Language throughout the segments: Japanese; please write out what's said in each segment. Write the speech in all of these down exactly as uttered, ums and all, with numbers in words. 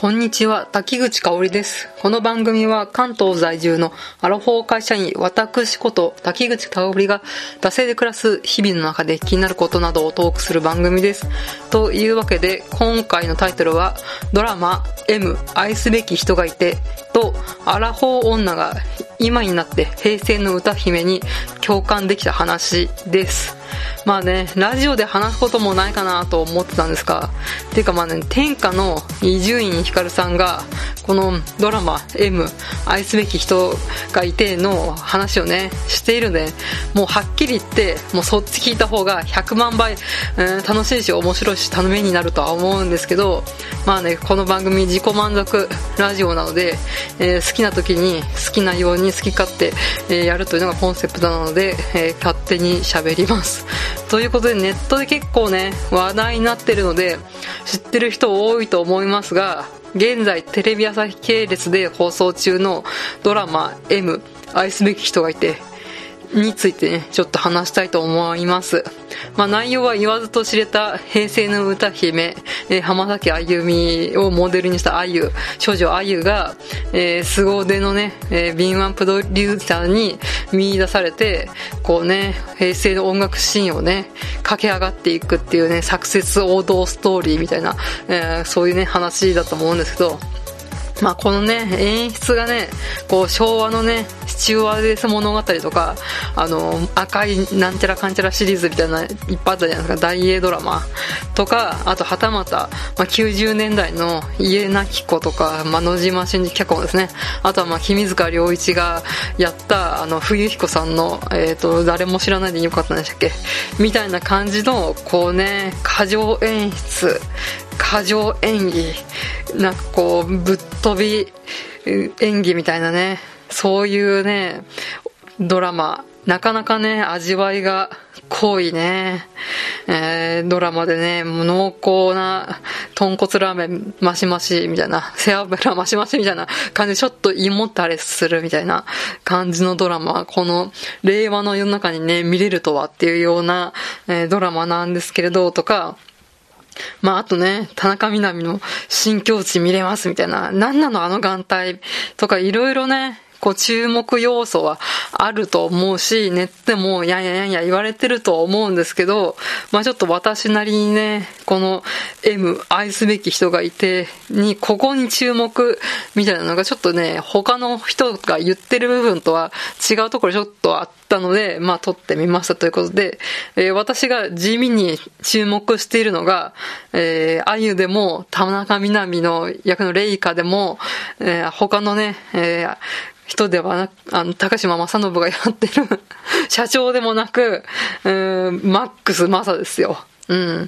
こんにちは、滝口香織です。この番組は関東在住のアラフォー会社員私こと滝口香織が惰性で暮らす日々の中で気になることなどをトークする番組です。というわけで今回のタイトルはドラマ M 愛すべき人がいてとアラフォー女が今になって平成の歌姫に共感できた話です。まあね、ラジオで話すこともないかなと思ってたんですが、てかまあね、天下の伊集院光さんがこのドラマ M 愛すべき人がいての話をねしているので、もうはっきり言ってもうそっち聞いた方がひゃくまんばい、うん、楽しいし面白いしためになるとは思うんですけど、まあね、この番組自己満足ラジオなので、えー、好きな時に好きなように好き勝手、えー、やるというのがコンセプトなので、えー、勝手に喋ります。ということでネットで結構ね話題になってるので知ってる人多いと思いますが、現在テレビ朝日系列で放送中のドラマ M 愛すべき人がいてについてねちょっと話したいと思います。まあ、内容は言わずと知れた平成の歌姫、えー、浜崎あゆみをモデルにしたあゆ少女あゆが、えー、凄腕のね、えー、敏腕プロデューサーに見出されてこうね平成の音楽シーンをね駆け上がっていくっていうねサクセス王道ストーリーみたいな、えー、そういうね話だと思うんですけど、まあこのね演出がねこう昭和のねシチュワーデス物語とかあの赤いなんちゃらかんちゃらシリーズみたいないっぱいあったじゃないですか、大英ドラマとか、あとはたまた、まあ、きゅうじゅうねんだいの家なき子とか、まあ、野島伸司脚本ですね。あとはまあ君塚良一がやったあの冬彦さんの、えー、と誰も知らないでよかったんでしたっけみたいな感じのこうね過剰演出過剰演技なんかこうぶっ飛び演技みたいなねそういうねドラマなかなかね味わいが濃いね、えー、ドラマでね濃厚な豚骨ラーメンマシマシみたいな背脂マシマシみたいな感じでちょっと胃もたれするみたいな感じのドラマ、この令和の世の中にね見れるとはっていうような、えー、ドラマなんですけれどとか、まああとね田中みな実の新境地見れますみたいななんなのあの眼帯とかいろいろねこう注目要素はあると思うし、ねってもやんやんやんや言われてると思うんですけど、まあちょっと私なりにねこの M 愛すべき人がいてにここに注目みたいなのがちょっとね他の人が言ってる部分とは違うところちょっとあったので、まあ撮ってみましたということで、えー、私が地味に注目しているのが、えー、あゆでも田中みな実の役のレイカでも、えー、他のね、えー人ではなく、あの、高島正信がやってる、社長でもなく、うーん、マックスマサですよ。うん。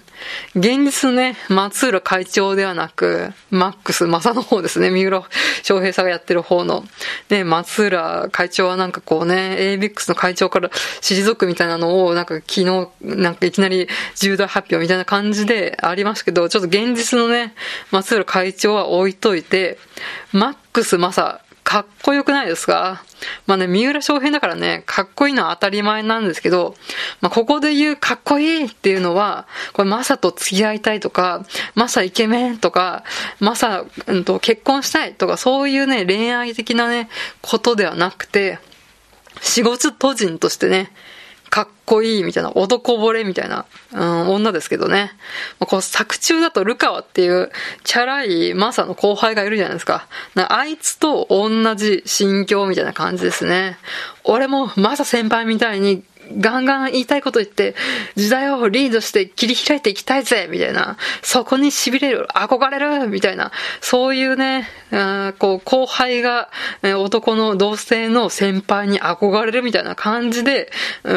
現実のね、松浦会長ではなく、マックスマサの方ですね。三浦翔平さんがやってる方の。で、松浦会長はなんかこうね、エーブイイーエックス の会長から退くみたいなのを、なんか昨日、なんかいきなり重大発表みたいな感じでありますけど、ちょっと現実のね、松浦会長は置いといて、マックスマサ、かっこよくないですか？まあね、三浦翔平だからね、かっこいいのは当たり前なんですけど、まあここで言うかっこいいっていうのは、これマサと付き合いたいとか、マサイケメンとか、マサ、うんと、結婚したいとか、そういうね、恋愛的なね、ことではなくて、仕事個人としてね、かっこいいみたいな、男惚れみたいな、うん、女ですけどね。こう作中だとルカワっていうチャラいマサの後輩がいるじゃないですか。なんかあいつと同じ心境みたいな感じですね。俺もマサ先輩みたいにガンガン言いたいこと言って時代をリードして切り開いていきたいぜみたいな、そこに痺れる憧れるみたいな、そういうねあこう後輩が男の同性の先輩に憧れるみたいな感じで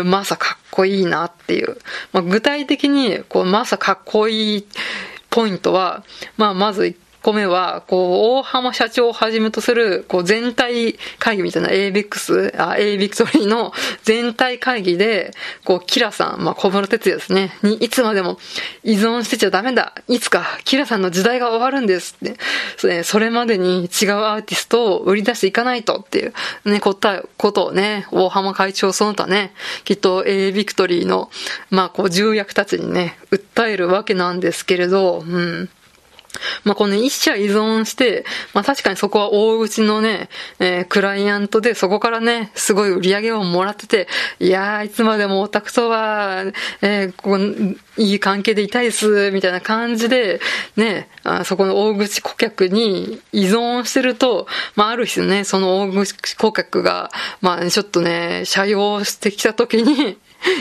マサかっこいいなっていう、まあ、具体的にこうマサかっこいいポイントは、まあ、まずいっこめはこう大浜社長をはじめとするこう全体会議みたいな エーブイイーエックス あ AVICTORY の全体会議でこうキラさん、まあ、小室哲哉ですねにいつまでも依存してちゃダメだ、いつかキラさんの時代が終わるんですってそ れ, それまでに違うアーティストを売り出していかないとっていう、ね、ことをね大浜会長その他ねきっと エーブイイーエックス のまあこう重役たちにね訴えるわけなんですけれど、うんまあ、この一社依存して、まあ、確かにそこは大口のね、えー、クライアントで、そこからね、すごい売り上げをもらってて、いやー、いつまでもオタクとは、えー、ここ、いい関係でいたいです、みたいな感じで、ね、あそこの大口顧客に依存してると、まあ、ある日ね、その大口顧客が、まあ、ちょっとね、社用してきた時に、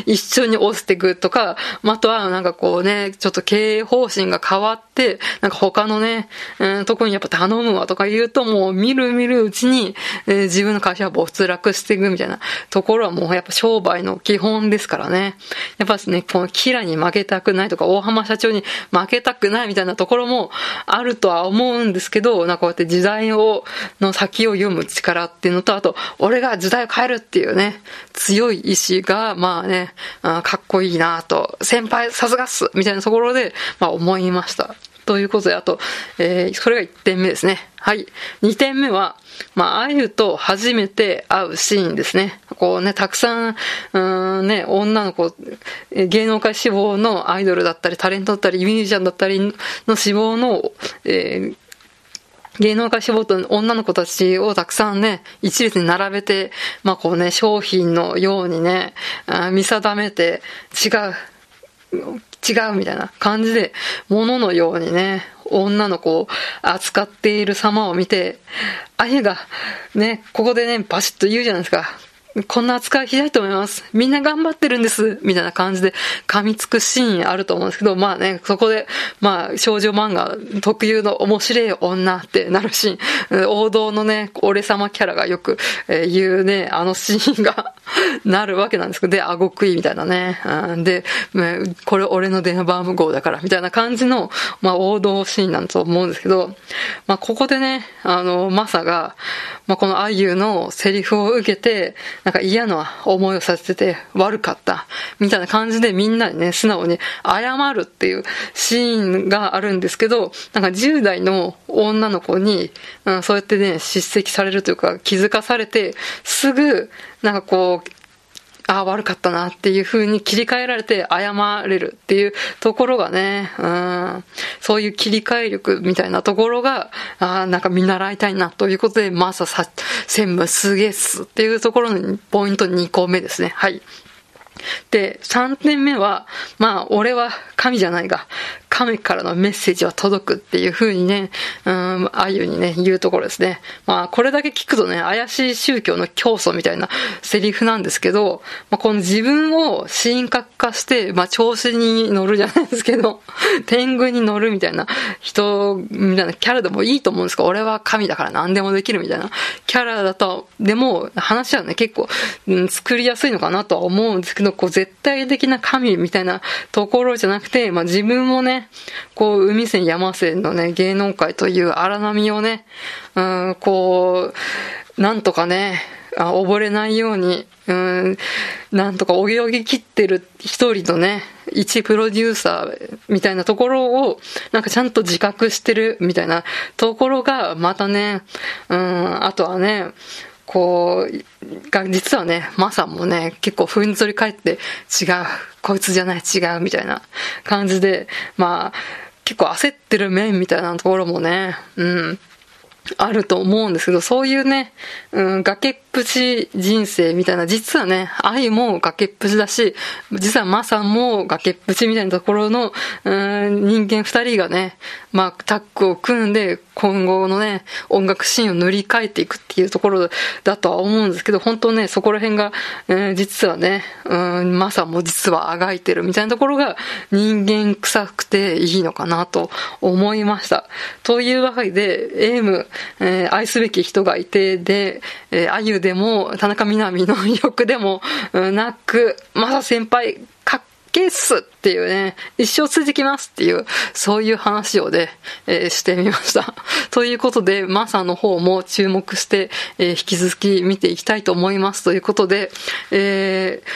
一緒に落ちていくとか、あとはなんかこうね、ちょっと経営方針が変わって、なんか他のね、うん、特にやっぱ頼むわとか言うともう見る見るうちに、えー、自分の会社は没落していくみたいなところはもうやっぱ商売の基本ですからね。やっぱね、このキラに負けたくないとか大浜社長に負けたくないみたいなところもあるとは思うんですけど、なんかこうやって時代を、の先を読む力っていうのと、あと、俺が時代を変えるっていうね、強い意志が、まあね、かっこいいなと、先輩さすがっすみたいなところで、まあ、思いましたということで、あと、えー、それがいってんめですね。はい。にてんめは、まあ、あゆと初めて会うシーンですね。こうね、たくさん、うーんね、女の子、芸能界志望のアイドルだったり、タレントだったり、ミュージシャンだったりの志望の、えー芸能界志望の女の子たちをたくさんね、一列に並べて、まあこうね、商品のようにね、見定めて、違う、違うみたいな感じで、物のようにね、女の子を扱っている様を見て、あゆが、ね、ここでね、バシッと言うじゃないですか。こんな扱いひどいと思います。みんな頑張ってるんです。みたいな感じで噛みつくシーンあると思うんですけど、まあね、そこで、まあ少女漫画特有の面白い女ってなるシーン、王道のね、俺様キャラがよく言うね、あのシーンがなるわけなんですけど、で、顎食いみたいなね、で、これ俺の電話番号だから、みたいな感じの、まあ王道シーンなんだと思うんですけど、まあここでね、あの、マサが、まあこのあゆのセリフを受けて、なんか嫌な思いをさせて悪かったみたいな感じでみんなにね、素直に謝るっていうシーンがあるんですけど、なんかじゅう代の女の子に、うん、そうやってね、叱責されるというか気づかされて、すぐなんかこう、ああ悪かったなっていう風に切り替えられて謝れるっていうところがね、うん、そういう切り替え力みたいなところが、ああなんか見習いたいなということで、マサさ専務すげえっすっていうところのポイントにこめですね。はい。で、さんてんめは、まあ俺は神じゃないが、神からのメッセージは届くっていう風にね、うん、あゆにね、言うところですね。まあ、これだけ聞くとね、怪しい宗教の教祖みたいなセリフなんですけど、まあ、この自分を神格化して、まあ、調子に乗るじゃないですけど、天狗に乗るみたいな人、みたいなキャラでもいいと思うんですけど、俺は神だから何でもできるみたいなキャラだと、でも、話はね、結構、うん、作りやすいのかなとは思うんですけど、こう、絶対的な神みたいなところじゃなくて、まあ、自分をね、こう海線山線のね、芸能界という荒波をね、うん、こうなんとかね、溺れないように、うん、なんとかおぎおぎ切ってる一人のね、一プロデューサーみたいなところをなんかちゃんと自覚してるみたいなところがまたね、うん、あとはね、こうが実はね、マサもね、結構ふんぞり返って、違う、こいつじゃない、違うみたいな感じで、まあ結構焦ってる面みたいなところもね、うん、あると思うんですけど、そういうね、うん、崖っぷち人生みたいな、実はね、愛も崖っぷちだし、実はマサも崖っぷちみたいなところの、うん、人間二人がね、まあタッグを組んで今後のね、音楽シーンを塗り替えていくっていうところだとは思うんですけど、本当ね、そこら辺が、えー、実はね、うん、マサも実はあがいてるみたいなところが人間臭くていいのかなと思いました。というわけで、エイム、えー、愛すべき人がいて、で、えー、あゆでも、田中みな実の魅力でも、うん、なく、マサ先輩、かっケースっていうね、一生続きますっていう、そういう話をね、えー、してみました。ということで、マサの方も注目して、えー、引き続き見ていきたいと思いますということで、えー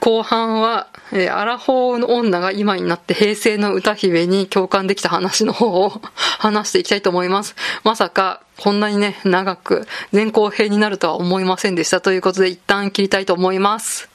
後半は、えー、アラフォーの女が今になって平成の歌姫に共感できた話の方を話していきたいと思います。まさかこんなにね、長く前後編になるとは思いませんでしたということで、一旦切りたいと思います。